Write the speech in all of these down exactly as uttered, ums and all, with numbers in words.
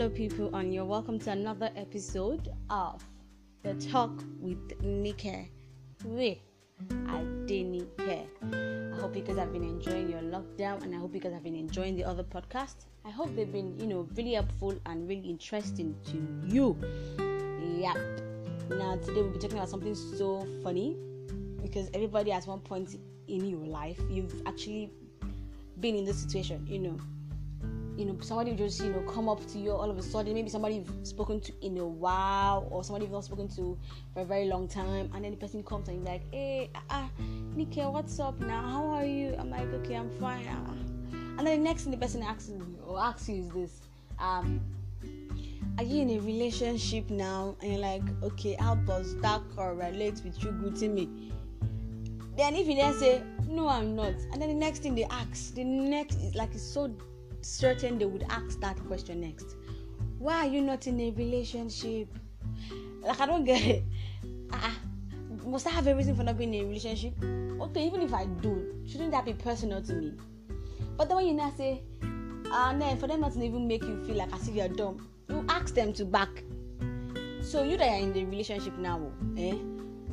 Hello people, and you're welcome to another episode of The Talk with Nike with Adedike. I hope you guys have been enjoying your lockdown, and I hope you guys have been enjoying the other podcasts. I hope they've been, you know, really helpful and really interesting to you. Yep. Now today we'll be talking about something so funny, because everybody at one point in your life, you've actually been in this situation, you know. You know, somebody will just, you know, come up to you all of a sudden. Maybe somebody you've spoken to in a while, or somebody you've not spoken to for a very long time, and then the person comes and you're like, "Hey, ah, uh, Nike, what's up now? How are you?" I'm like, "Okay, I'm fine." And then the next thing the person asks you, or asks you is this, um, "Are you in a relationship now?" And you're like, "Okay, how does that correlate with you greeting me?" Then if you then say, "No, I'm not," and then the next thing they ask, the next is like it's so certain they would ask that question next. Why are you not in a relationship? Like, I don't get it. Uh-uh. Must I have a reason for not being in a relationship? Okay, even if I do, shouldn't that be personal to me? But then when you now say, uh, no, for them not to even make you feel like as if you're dumb, you ask them to back. So you that are in the relationship now, eh?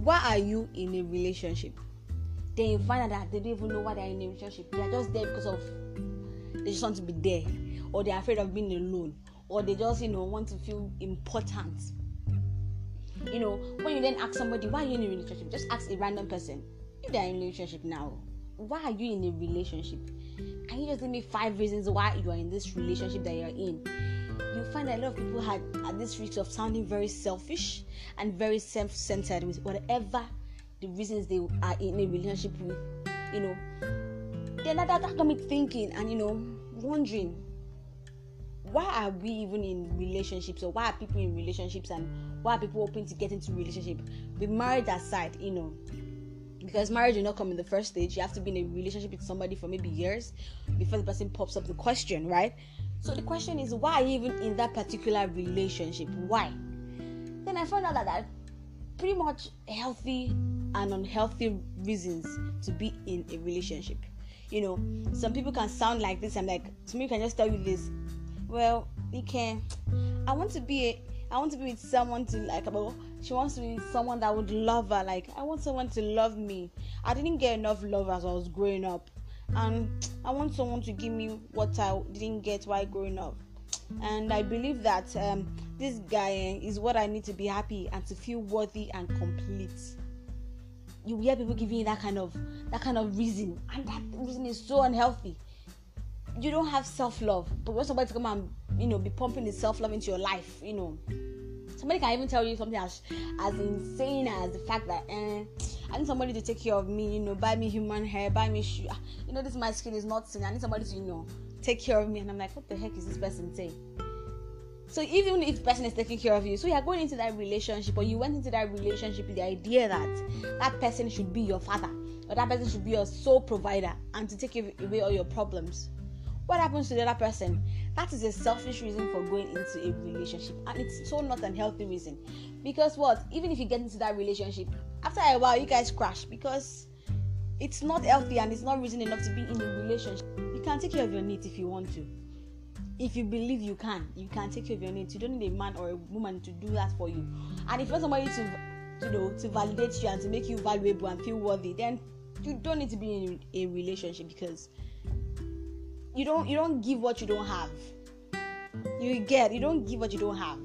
Why are you in a relationship? Then you find out that they don't even know why they're in a relationship. They're just there because of they just want to be there, or they're afraid of being alone, or they just, you know, want to feel important. You know, when you then ask somebody, why are you in a relationship? Just ask a random person, if they're in a relationship now, why are you in a relationship? Can you just give me five reasons why you are in this relationship that you're in? You find that a lot of people had at this risk of sounding very selfish and very self-centered with whatever the reasons they are in a relationship with, you know. Then that, that got me thinking and, you know, wondering, why are we even in relationships, or why are people in relationships, and why are people open to get into relationship? Be married aside, you know, because marriage will not come in the first stage. You have to be in a relationship with somebody for maybe years before the person pops up the question, right? So the question is, why are you even in that particular relationship? Why? Then I found out that that pretty much healthy and unhealthy reasons to be in a relationship. You know, some people can sound like this. I'm like, to me, can just tell you this. Well, you can. I want to be. A, I want to be with someone to like. Well, she wants to be with someone that would love her. Like, I want someone to love me. I didn't get enough love as I was growing up, and I want someone to give me what I didn't get while growing up. And I believe that um, this guy is what I need to be happy and to feel worthy and complete. You hear people giving you that kind of that kind of reason, and that reason is so unhealthy. You don't have self-love, but when somebody come and, you know, be pumping the self-love into your life, you know, somebody can even tell you something as, as insane as the fact that eh, I need somebody to take care of me, you know, buy me human hair, buy me shoes, you know, this my skin is not thin, I need somebody to, you know, take care of me. And I'm like, what the heck is this person saying? So even if the person is taking care of you, so you are going into that relationship, or you went into that relationship with the idea that that person should be your father, or that person should be your sole provider and to take away all your problems. What happens to the other person? That is a selfish reason for going into a relationship, and it's so not an healthy reason. Because what? Even if you get into that relationship, after a while you guys crash, because it's not healthy and it's not reason enough to be in a relationship. You can take care of your needs if you want to. If you believe you can, you can take care of your needs. You don't need a man or a woman to do that for you. And if you want somebody to, you know, to validate you and to make you valuable and feel worthy, then you don't need to be in a relationship, because you don't you don't give what you don't have. You get you don't give what you don't have.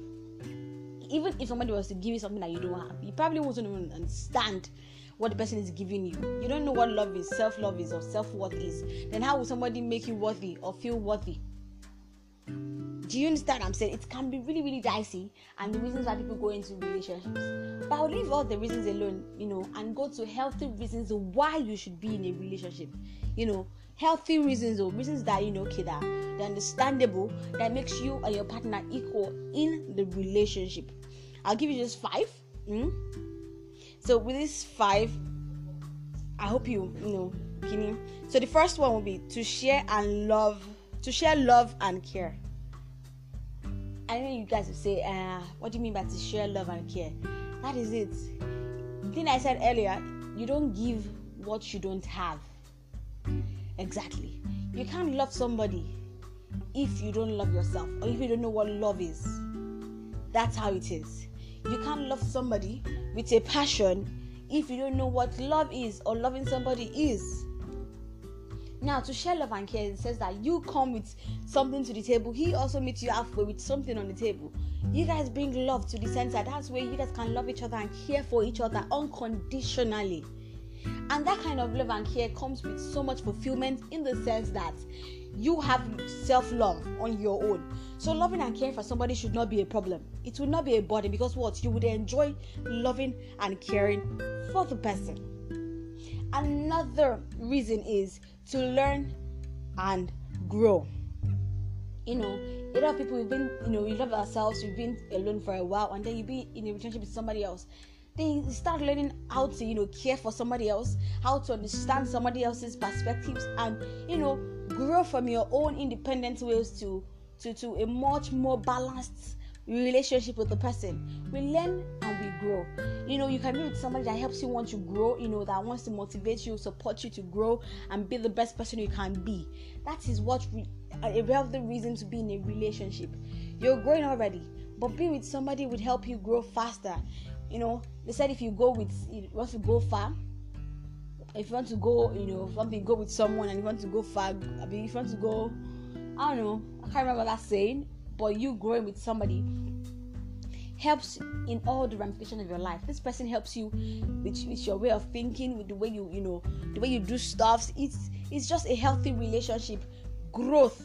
Even if somebody was to give you something that you don't have, you probably wouldn't even understand what the person is giving you. You don't know what love is, self-love is, or self-worth is. Then how will somebody make you worthy or feel worthy? Do you understand what I'm saying? It can be really, really dicey, and the reasons why people go into relationships. But I'll leave all the reasons alone, you know, and go to healthy reasons why you should be in a relationship. You know, healthy reasons, or reasons that, you know, okay, that they're understandable, that makes you and your partner equal in the relationship. I'll give you just five. Mm? So with these five, I hope you, you know, can you? So the first one will be to share and love. To share love and care. I know you guys will say, uh, what do you mean by to share love and care? That is it. The thing I said earlier, you don't give what you don't have. Exactly. You can't love somebody if you don't love yourself, or if you don't know what love is. That's how it is. You can't love somebody with a passion if you don't know what love is, or loving somebody is. Now, to share love and care, it says that you come with something to the table. He also meets you halfway with something on the table. You guys bring love to the center. That's where you guys can love each other and care for each other unconditionally. And that kind of love and care comes with so much fulfillment, in the sense that you have self-love on your own. So loving and caring for somebody should not be a problem. It will not be a burden, because what? You would enjoy loving and caring for the person. Another reason is to learn and grow. You know, a lot of people, we've been, you know, we love ourselves, we've been alone for a while, and then you be in a relationship with somebody else. Then you start learning how to, you know, care for somebody else, how to understand somebody else's perspectives, and, you know, grow from your own independent ways to, to, to a much more balanced relationship with the person. We learn and we grow. You know, you can be with somebody that helps you want to grow, you know, that wants to motivate you, support you to grow and be the best person you can be. That is what re- a healthy reason to be in a relationship. You're growing already, but being with somebody would help you grow faster. You know, they said if you go with, you want to go far, if you want to go, you know, something, go with someone, and you want to go far, I mean, if you want to go, I don't know, I can't remember that saying, but you growing with somebody helps in all the ramifications of your life. This person helps you with, with your way of thinking, with the way you, you know, the way you do stuff. It's, it's just a healthy relationship, growth,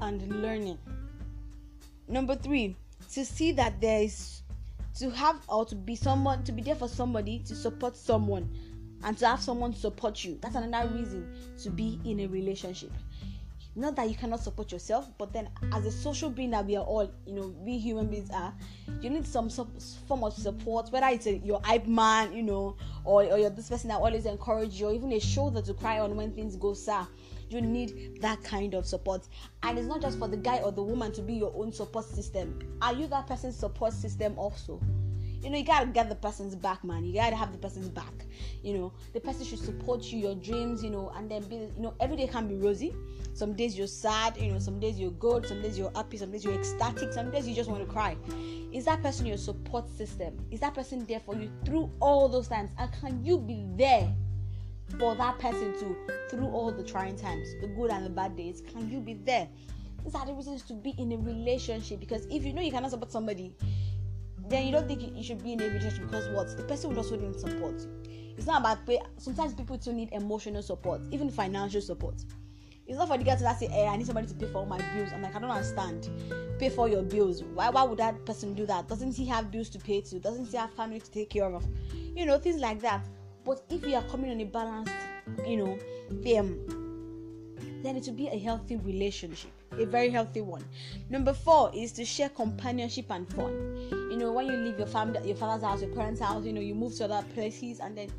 and learning. Number three, to see that there is, to have or to be someone, to be there for somebody, to support someone, and to have someone support you. That's another reason to be in a relationship. Not that you cannot support yourself, but then as a social being that we are all, you know, we human beings are, you need some form of support, whether it's a, your hype man, you know, or, or you're this person that always encourages you, or even a shoulder to cry on when things go south. You need that kind of support. And it's not just for the guy or the woman to be your own support system. Are you that person's support system also? You know, you gotta get the person's back, man. You gotta have the person's back. You know, the person should support you, your dreams, you know, and then be, you know, every day can be rosy. Some days you're sad, you know, some days you're good, some days you're happy, some days you're ecstatic, some days you just want to cry. Is that person your support system? Is that person there for you through all those times? And can you be there for that person too through all the trying times, the good and the bad days? Can you be there? These are the reasons to be in a relationship, because if you know you cannot support somebody, then you don't think you should be in a relationship, because what? The person would also need support. It's not about pay. Sometimes people too need emotional support, even financial support. It's not for the guy to say, hey, I need somebody to pay for all my bills. I'm like, I don't understand. Pay for your bills. Why Why would that person do that? Doesn't he have bills to pay to? Doesn't he have family to take care of? You know, things like that. But if you are coming on a balanced, you know, theme, then it will be a healthy relationship, a very healthy one. Number four is to share companionship and fun. You know, when you leave your family, your father's house, your parents' house, you know, you move to other places, and then,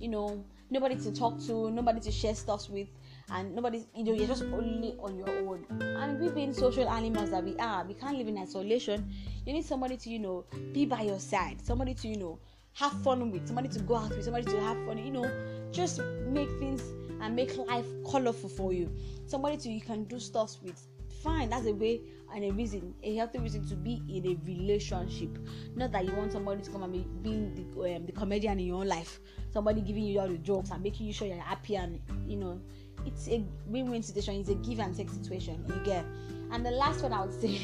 you know, nobody to talk to, nobody to share stuff with, and nobody, you know, you're just only on your own. And we being social animals that we are, we can't live in isolation. You need somebody to, you know, be by your side, somebody to, you know, have fun with, somebody to go out with, somebody to have fun, you know, just make things and make life colorful for you. Somebody to you can do stuff with. Fine, that's a way and a reason, a healthy reason to be in a relationship. Not that you want somebody to come and be being the, um, the comedian in your own life, somebody giving you all the jokes and making you sure you're happy, and you know, it's a win-win situation. It's a give and take situation, you get. And the last one I would say,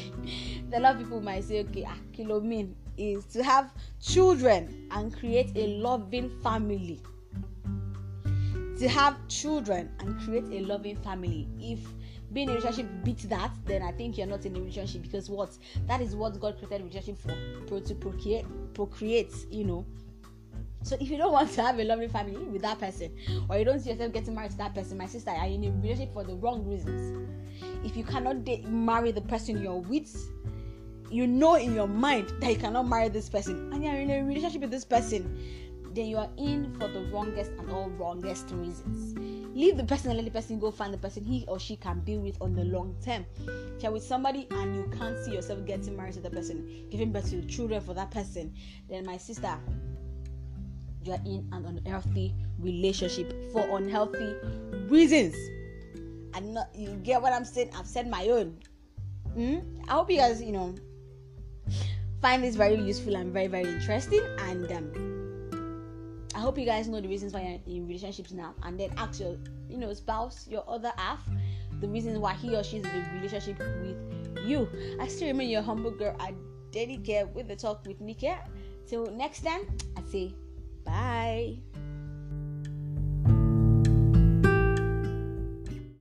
a lot of people might say, okay, Akilomin, is to have children and create a loving family. To have children and create a loving family. If being in a relationship beats that, then I think you're not in a relationship, because what? That is what God created a relationship for, to procreate, procreate, you know. So if you don't want to have a loving family with that person, or you don't see yourself getting married to that person, my sister, you're in a relationship for the wrong reasons. If you cannot date, marry the person you're with, you know in your mind that you cannot marry this person, and you're in a relationship with this person, then you are in for the wrongest and all wrongest reasons. Leave the person and let the person go find the person he or she can be with on the long term. If you're with somebody and you can't see yourself getting married to the person, giving birth to children for that person, then my sister, you're in an unhealthy relationship for unhealthy reasons. And not, you get what I'm saying? I've said my own. Hmm? I hope you guys, you know, find this very useful and very, very interesting. And um, I hope you guys know the reasons why you're in relationships now. And then ask your, you know, spouse, your other half, the reasons why he or she is in a relationship with you. I still remain your humble girl Adedike with the Talk with Nike. Till next time, I say bye.